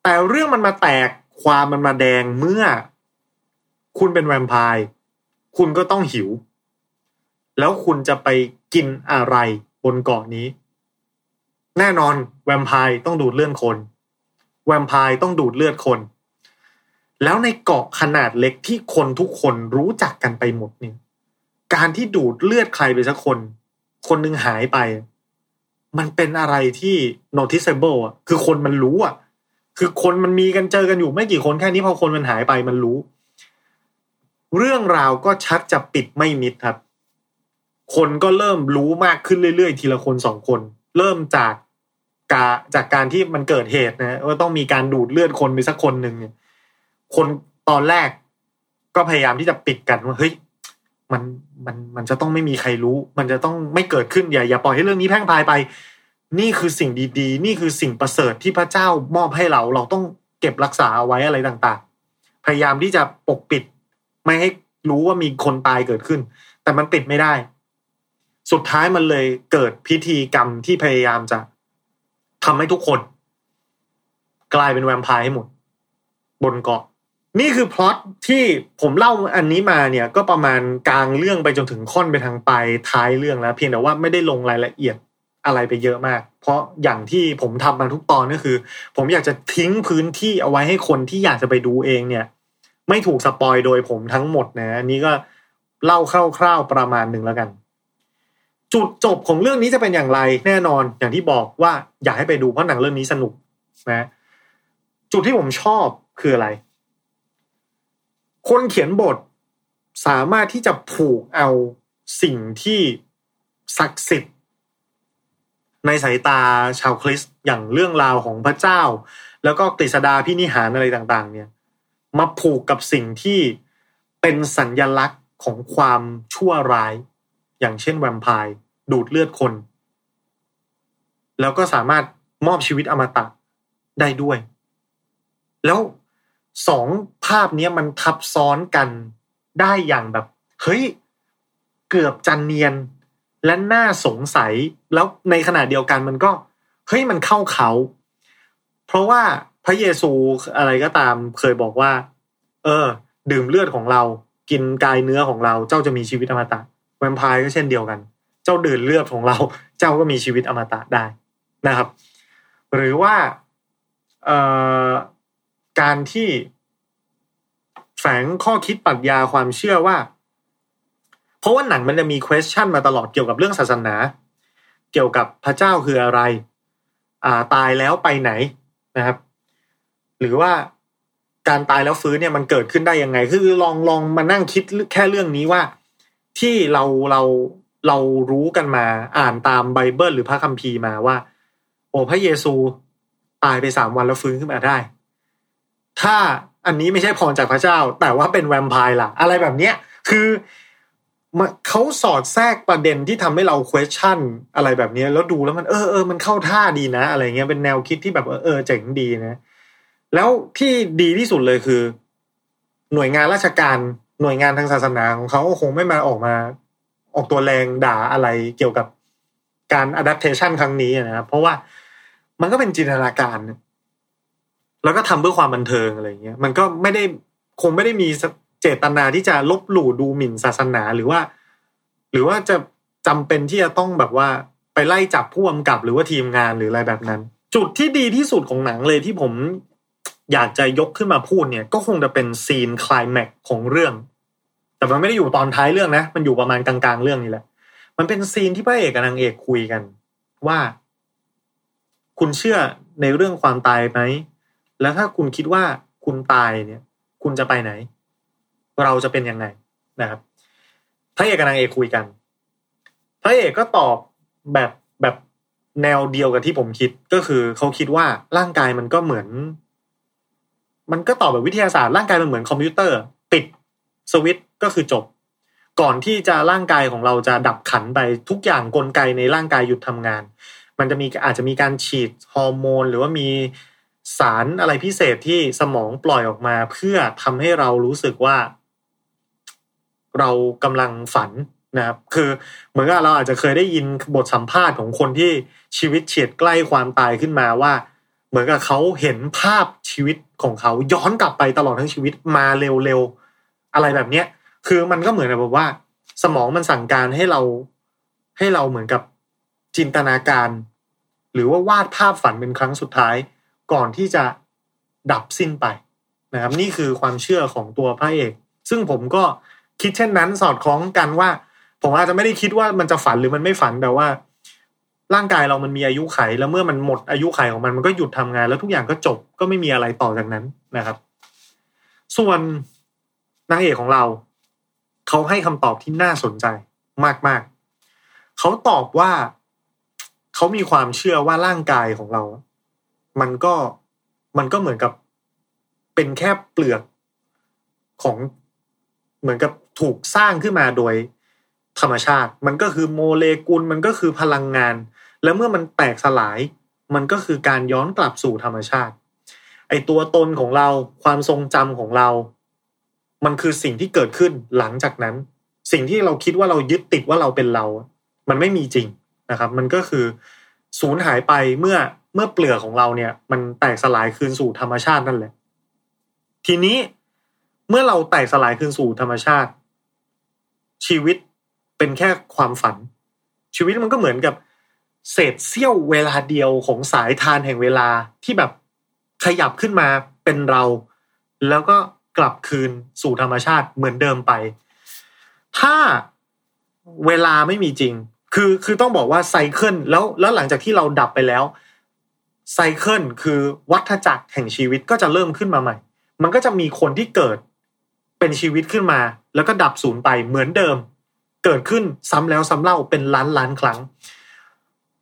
แต่เรื่องมันมาแตกความมันมาแดงเมื่อคุณเป็นแวมไพร์คุณก็ต้องหิวแล้วคุณจะไปกินอะไรบนเกาะนี้แน่นอนแวมไพร์ต้องดูดเลือดคนแวมไพร์ต้องดูดเลือดคนแล้วในเกาะขนาดเล็กที่คนทุกคนรู้จักกันไปหมดเนี่ยการที่ดูดเลือดใครไปสักคนคนนึงหายไปมันเป็นอะไรที่ noticeable อ่ะคือคนมันรู้อ่ะคือคนมันมีกันเจอกันอยู่ไม่กี่คนแค่นี้พอคนมันหายไปมันรู้เรื่องราวก็ชักจะปิดไม่มิดครับคนก็เริ่มรู้มากขึ้นเรื่อยๆทีละคนสองคนเริ่มจากการที่มันเกิดเหตุนะว่าต้องมีการดูดเลือดคนไปสักคนนึงเนี่ยคนตอนแรกก็พยายามที่จะปิดกันว่าเฮ้ยมันจะต้องไม่มีใครรู้มันจะต้องไม่เกิดขึ้นอย่าปล่อยให้เรื่องนี้แพร่งพายไปนี่คือสิ่งดีๆนี่คือสิ่งประเสริฐที่พระเจ้ามอบให้เราต้องเก็บรักษาเอาไว้อะไรต่างๆพยายามที่จะปกปิดไม่ให้รู้ว่ามีคนตายเกิดขึ้นแต่มันปิดไม่ได้สุดท้ายมันเลยเกิดพิธีกรรมที่พยายามจะทำให้ทุกคนกลายเป็นแวมไพร์ให้หมดบนเกาะนี่คือพล็อตที่ผมเล่าอันนี้มาเนี่ยก็ประมาณกลางเรื่องไปจนถึงค่อนไปทางปลายท้ายเรื่องแล้วเพียงแต่ว่าไม่ได้ลงรายละเอียดอะไรไปเยอะมากเพราะอย่างที่ผมทำมาทุกตอนก็คือผมอยากจะทิ้งพื้นที่เอาไว้ให้คนที่อยากจะไปดูเองเนี่ยไม่ถูกสปอยโดยผมทั้งหมดนะอันนี้ก็เล่าคร่าวๆประมาณหนึ่งแล้วกันจุดจบของเรื่องนี้จะเป็นอย่างไรแน่นอนอย่างที่บอกว่าอยากให้ไปดูเพราะหนังเรื่องนี้สนุกนะจุดที่ผมชอบคืออะไรคนเขียนบทสามารถที่จะผูกเอาสิ่งที่ศักดิ์สิทธิ์ในสายตาชาวคริสต์อย่างเรื่องราวของพระเจ้าแล้วก็กฤษฎาพินิหารอะไรต่างๆเนี่ยมาผูกกับสิ่งที่เป็นสัญลักษณ์ของความชั่วร้ายอย่างเช่นแวมไพร์ดูดเลือดคนแล้วก็สามารถมอบชีวิตอมตะได้ด้วยแล้วสองภาพนี้มันทับซ้อนกันได้อย่างแบบเฮ้ยเกือบจะเนียนและน่าสงสัยแล้วในขณะเดียวกันมันก็เฮ้ยมันเข้าเขาเพราะว่าพระเยซูอะไรก็ตามเคยบอกว่าดื่มเลือดของเรากินกายเนื้อของเราเจ้าจะมีชีวิตอมตะแวมไพร์ก็เช่นเดียวกันเจ้าดื่มเลือดของเราเจ้าก็มีชีวิตอมตะได้ นะครับหรือว่าการที่แฝงข้อคิดปรัชญาความเชื่อว่าเพราะว่าหนังมันจะมี question มาตลอดเกี่ยวกับเรื่องศาสนาเกี่ยวกับพระเจ้าคืออะไรตายแล้วไปไหนนะครับหรือว่าการตายแล้วฟื้นเนี่ยมันเกิดขึ้นได้ยังไงคือลองมานั่งคิดแค่เรื่องนี้ว่าที่เรารู้กันมาอ่านตามไบเบิลหรือพระคัมภีร์มาว่าโอ้พระเยซูตายไป3วันแล้วฟื้นขึ้นมาได้ถ้าอันนี้ไม่ใช่พรจากพระเจ้าแต่ว่าเป็นแวมไพร์ล่ะอะไรแบบเนี้ยคือเขาสอดแทรกประเด็นที่ทำให้เรา question อะไรแบบนี้แล้วดูแล้วมันเออมันเข้าท่าดีนะอะไรเงี้ยเป็นแนวคิดที่แบบเออเจ๋งดีนะแล้วที่ดีที่สุดเลยคือหน่วยงานราชการหน่วยงานทางศาสนาของเขาคงไม่มาออกตัวแรงด่าอะไรเกี่ยวกับการ adaptation ครั้งนี้นะครับเพราะว่ามันก็เป็นจินตนาการแล้วก็ทำเพื่อความบันเทิงอะไรเงี้ยมันก็ไม่ได้คงไม่ได้มีเจตนาที่จะลบหลู่ดูหมิ่นศาสนาหรือว่าจะจำเป็นที่จะต้องแบบว่าไปไล่จับผู้กำกับหรือว่าทีมงานหรืออะไรแบบนั้นจุดที่ดีที่สุดของหนังเลยที่ผมอยากจะยกขึ้นมาพูดเนี่ยก็คงจะเป็นซีนไคลแม็กซ์ของเรื่องแต่มันไม่ได้อยู่ตอนท้ายเรื่องนะมันอยู่ประมาณกลางๆเรื่องนี่แหละมันเป็นซีนที่พระเอกกับนางเอกคุยกันว่าคุณเชื่อในเรื่องความตายไหมแล้วถ้าคุณคิดว่าคุณตายเนี่ยคุณจะไปไหนเราจะเป็นยังไงนะครับพระเอกกับนางเอกคุยกันพระเอกก็ตอบแบบแนวเดียวกับที่ผมคิดก็คือเขาคิดว่าร่างกายมันก็เหมือนมันก็ตอบแบบวิทยาศาสตร์ร่างกายมันเหมือนคอมพิวเตอร์ปิดสวิตช์ก็คือจบก่อนที่จะร่างกายของเราจะดับขันไปทุกอย่างกลไกในร่างกายหยุดทำงานมันจะมีอาจจะมีการฉีดฮอร์โมนหรือว่ามีสารอะไรพิเศษที่สมองปล่อยออกมาเพื่อทำให้เรารู้สึกว่าเรากำลังฝันนะครับคือเหมือนกับเราอาจจะเคยได้ยินบทสัมภาษณ์ของคนที่ชีวิตเฉียดใกล้ความตายขึ้นมาว่าเหมือนกับเขาเห็นภาพชีวิตของเขาย้อนกลับไปตลอดทั้งชีวิตมาเร็วๆอะไรแบบเนี้ยคือมันก็เหมือนแบบว่าสมองมันสั่งการให้เราเหมือนกับจินตนาการหรือว่าวาดภาพฝันเป็นครั้งสุดท้ายก่อนที่จะดับสิ้นไปนะครับนี่คือความเชื่อของตัวพระเอกซึ่งผมก็คิดเช่นนั้นสอดคล้องกันว่าผมอาจจะไม่ได้คิดว่ามันจะฝันหรือมันไม่ฝันแต่ว่าร่างกายเรามันมีอายุไขแล้วเมื่อมันหมดอายุไขของมันมันก็หยุดทำงานแล้วทุกอย่างก็จบก็ไม่มีอะไรต่อจากนั้นนะครับส่วนนางเอกของเราเขาให้คำตอบที่น่าสนใจมากๆเขาตอบว่าเขามีความเชื่อว่าร่างกายของเรามันก็เหมือนกับเป็นแค่เปลือกของเหมือนกับถูกสร้างขึ้นมาโดยธรรมชาติมันก็คือโมเลกุลมันก็คือพลังงานและเมื่อมันแตกสลายมันก็คือการย้อนกลับสู่ธรรมชาติไอ้ตัวตนของเราความทรงจำของเรามันคือสิ่งที่เกิดขึ้นหลังจากนั้นสิ่งที่เราคิดว่าเรายึดติดว่าเราเป็นเรามันไม่มีจริงนะครับมันก็คือสูญหายไปเมื่อเปลือกของเราเนี่ยมันแตกสลายคืนสู่ธรรมชาตินั่นแหละทีนี้เมื่อเราแตกสลายคืนสู่ธรรมชาติชีวิตเป็นแค่ความฝันชีวิตมันก็เหมือนกับเศษเสี้ยวเวลาเดียวของสายทานแห่งเวลาที่แบบขยับขึ้นมาเป็นเราแล้วก็กลับคืนสู่ธรรมชาติเหมือนเดิมไปถ้าเวลาไม่มีจริงคือต้องบอกว่าไซเคิลแล้วหลังจากที่เราดับไปแล้วไซเคิลคือวัฏจักรแห่งชีวิตก็จะเริ่มขึ้นมาใหม่มันก็จะมีคนที่เกิดเป็นชีวิตขึ้นมาแล้วก็ดับสูญไปเหมือนเดิมเกิดขึ้นซ้ำแล้วซ้ำเล่าเป็นล้านครั้ง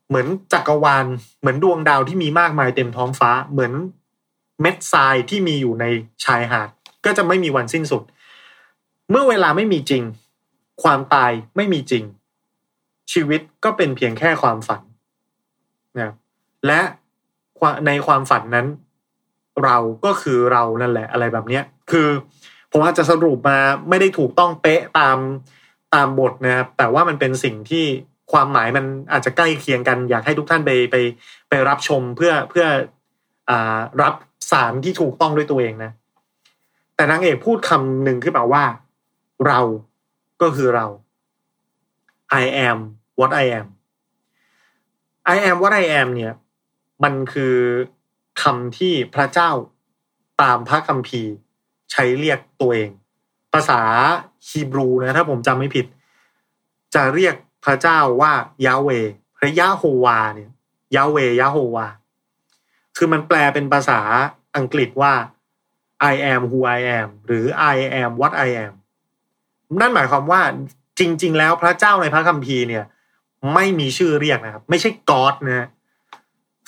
เหมือนจักรวาลเหมือนดวงดาวที่มีมากมายเต็มท้องฟ้าเหมือนเม็ดทรายที่มีอยู่ในชายหาดก็จะไม่มีวันสิ้นสุดเมื่อเวลาไม่มีจริงความตายไม่มีจริงชีวิตก็เป็นเพียงแค่ความฝันนะและในความฝันนั้นเราก็คือเรานั่นแหละอะไรแบบนี้คือผมอาจจะสรุปมาไม่ได้ถูกต้องเป๊ะตามบทนะครับแต่ว่ามันเป็นสิ่งที่ความหมายมันอาจจะใกล้เคียงกันอยากให้ทุกท่านไปรับชมเพื่อรับสารที่ถูกต้องด้วยตัวเองนะแต่นางเอกพูดคำหนึ่งขึ้นมาว่าเราก็คือเรา I am what I am เนี่ย มันคือคำที่พระเจ้าตามพระคัมภีร์ใช้เรียกตัวเองภาษาฮีบรูนะถ้าผมจำไม่ผิดจะเรียกพระเจ้าว่ายาเวพระยะโฮวาเนี่ยยาเวยะโฮวาคือมันแปลเป็นภาษาอังกฤษว่า I am who I am หรือ I am what I am นั่นหมายความว่าจริงๆแล้วพระเจ้าในพระคัมภีร์เนี่ยไม่มีชื่อเรียกนะครับไม่ใช่ God นะ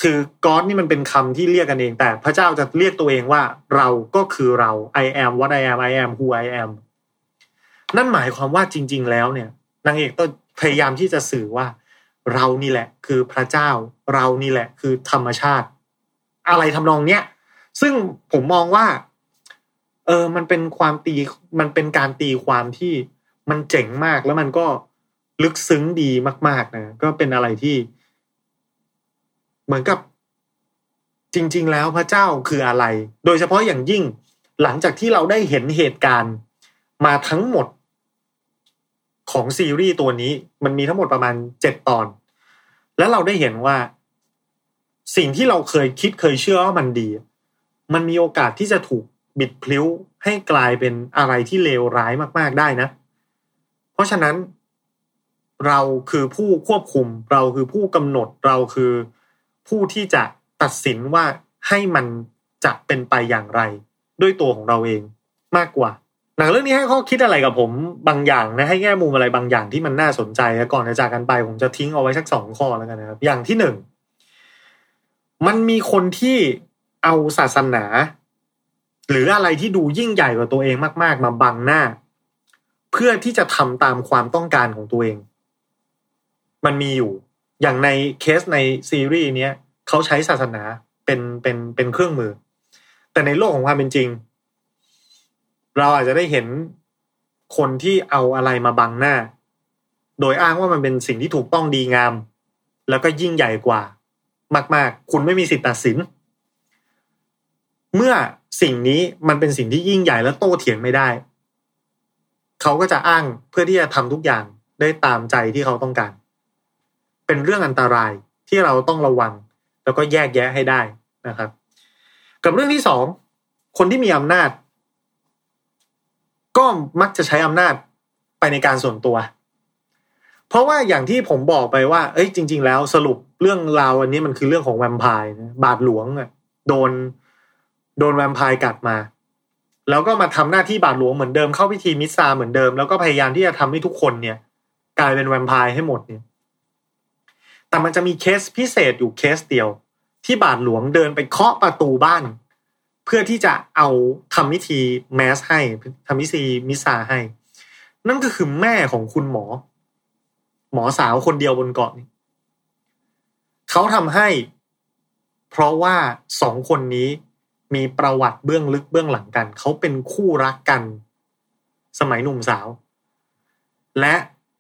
คือ God นี่มันเป็นคำที่เรียกกันเองแต่พระเจ้าจะเรียกตัวเองว่าเราก็คือเรา I am what I am I am who I am นั่นหมายความว่าจริงๆแล้วเนี่ยนางเอกก็พยายามที่จะสื่อว่าเรานี่แหละคือพระเจ้าเรานี่แหละคือธรรมชาติอะไรทำนองเนี้ยซึ่งผมมองว่ามันเป็นการตีความที่มันเจ๋งมากแล้วมันก็ลึกซึ้งดีมากๆนะก็เป็นอะไรที่เหมือนกับจริงๆแล้วพระเจ้าคืออะไรโดยเฉพาะอย่างยิ่งหลังจากที่เราได้เห็นเหตุการณ์มาทั้งหมดของซีรีส์ตัวนี้มันมีทั้งหมดประมาณ7ตอนแล้วเราได้เห็นว่าสิ่งที่เราเคยคิดเคยเชื่อว่ามันดีมันมีโอกาสที่จะถูกบิดพลิ้วให้กลายเป็นอะไรที่เลวร้ายมากๆได้นะเพราะฉะนั้นเราคือผู้ควบคุมเราคือผู้กำหนดเราคือผู้ที่จะตัดสินว่าให้มันจะเป็นไปอย่างไรด้วยตัวของเราเองมากกว่าหนังเรื่องนี้ให้ข้อคิดอะไรกับผมบางอย่างนะให้แง่มุมอะไรบางอย่างที่มันน่าสนใจแล้วก่อนจะจากกันไปผมจะทิ้งเอาไว้สัก2ข้อแล้วกันนะครับอย่างที่1มันมีคนที่เอาศาสนาหรืออะไรที่ดูยิ่งใหญ่กว่าตัวเองมากๆมาบังหน้าเพื่อที่จะทำตามความต้องการของตัวเองมันมีอยู่อย่างในเคสในซีรีส์เนี้ยเขาใช้ศาสนาเป็นเครื่องมือแต่ในโลกของความเป็นจริงเราอาจจะได้เห็นคนที่เอาอะไรมาบังหน้าโดยอ้างว่ามันเป็นสิ่งที่ถูกต้องดีงามแล้วก็ยิ่งใหญ่กว่ามากๆคุณไม่มีสิทธิ์ตัดสินเมื่อสิ่งนี้มันเป็นสิ่งที่ยิ่งใหญ่และโต้เถียงไม่ได้เขาก็จะอ้างเพื่อที่จะทำทุกอย่างได้ตามใจที่เขาต้องการเป็นเรื่องอันตรายที่เราต้องระวังแล้วก็แยกแยะให้ได้นะครับกับเรื่องที่2คนที่มีอำนาจก็มักจะใช้อำนาจไปในการส่วนตัวเพราะว่าอย่างที่ผมบอกไปว่าเอ้ยจริงๆแล้วสรุปเรื่องราวอันนี้มันคือเรื่องของแวมไพร์นะบาทหลวงอ่ะโดนแวมไพร์กัดมาแล้วก็มาทำหน้าที่บาทหลวงเหมือนเดิมเข้าพิธีมิสซาเหมือนเดิมแล้วก็พยายามที่จะทำให้ทุกคนเนี่ยกลายเป็นแวมไพร์ให้หมดเนี่ยแต่มันจะมีเคสพิเศษอยู่เคสเดียวที่บาทหลวงเดินไปเคาะประตูบ้านเพื่อที่จะเอาทำพิธีแมสให้ทำพิธีมิสซาให้นั่นก็คือแม่ของคุณหมอสาวคนเดียวบนเกาะนี้เขาทำให้เพราะว่า2คนนี้มีประวัติเบื้องลึกเบื้องหลังกันเขาเป็นคู่รักกันสมัยหนุ่มสาวและ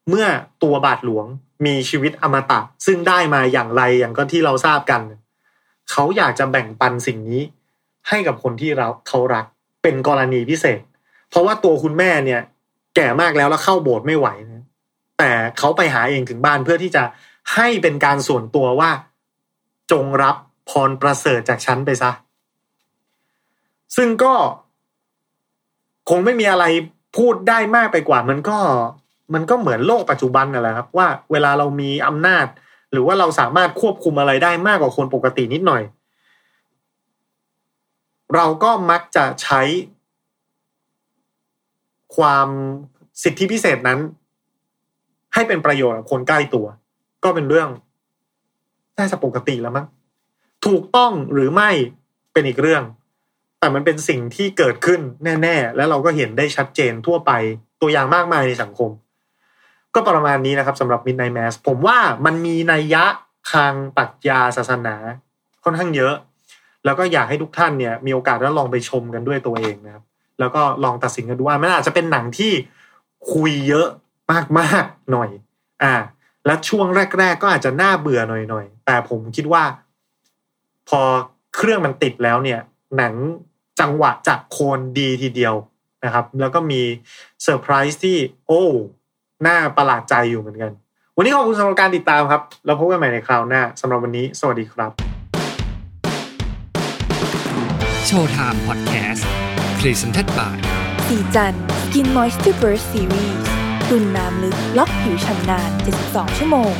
เมื่อตัวบาทหลวงมีชีวิตอมตะซึ่งได้มาอย่างไรอย่างก็ที่เราทราบกันเขาอยากจะแบ่งปันสิ่งนี้ให้กับคนที่เขารักเป็นกรณีพิเศษเพราะว่าตัวคุณแม่เนี่ยแก่มากแล้วเข้าโบสถ์ไม่ไหวนะแต่เขาไปหาเองถึงบ้านเพื่อที่จะให้เป็นการส่วนตัวว่าจงรับพรประเสริฐจากฉันไปซะซึ่งก็คงไม่มีอะไรพูดได้มากไปกว่ามันก็เหมือนโลกปัจจุบันนั่นแหละครับว่าเวลาเรามีอำนาจหรือว่าเราสามารถควบคุมอะไรได้มากกว่าคนปกตินิดหน่อยเราก็มักจะใช้ความสิทธิพิเศษนั้นให้เป็นประโยชน์กับคนใกล้ตัวก็เป็นเรื่องน่าจะปกติแล้วมั้งถูกต้องหรือไม่เป็นอีกเรื่องแต่มันเป็นสิ่งที่เกิดขึ้นแน่ๆและเราก็เห็นได้ชัดเจนทั่วไปตัวอย่างมากมายในสังคมก็ประมาณนี้นะครับสำหรับ Midnight Mass ผมว่ามันมีนัยยะทางปรัชญาศาสนาค่อนข้างเยอะแล้วก็อยากให้ทุกท่านเนี่ยมีโอกาสได้ลองไปชมกันด้วยตัวเองนะครับแล้วก็ลองตัดสินกันดูว่ามันอาจจะเป็นหนังที่คุยเยอะมากๆหน่อยและช่วงแรกๆก็อาจจะน่าเบื่อหน่อยๆแต่ผมคิดว่าพอเครื่องมันติดแล้วเนี่ยหนังจังหวะจับโคนดีทีเดียวนะครับแล้วก็มีเซอร์ไพรส์ที่น่าประหลาดใจอยู่เหมือนกันวันนี้ขอบคุณสำหรับการติดตามครับแล้วพบกันใหม่ในคราวหน้าสำหรับวันนี้สวัสดีครับ โชว์ไทม์พอดแคสต์ Presented by สีจันทร์ Skin Moisture Burst Series ตุ่นน้ำลึกล็อกผิวชำนาญ72 ชั่วโมง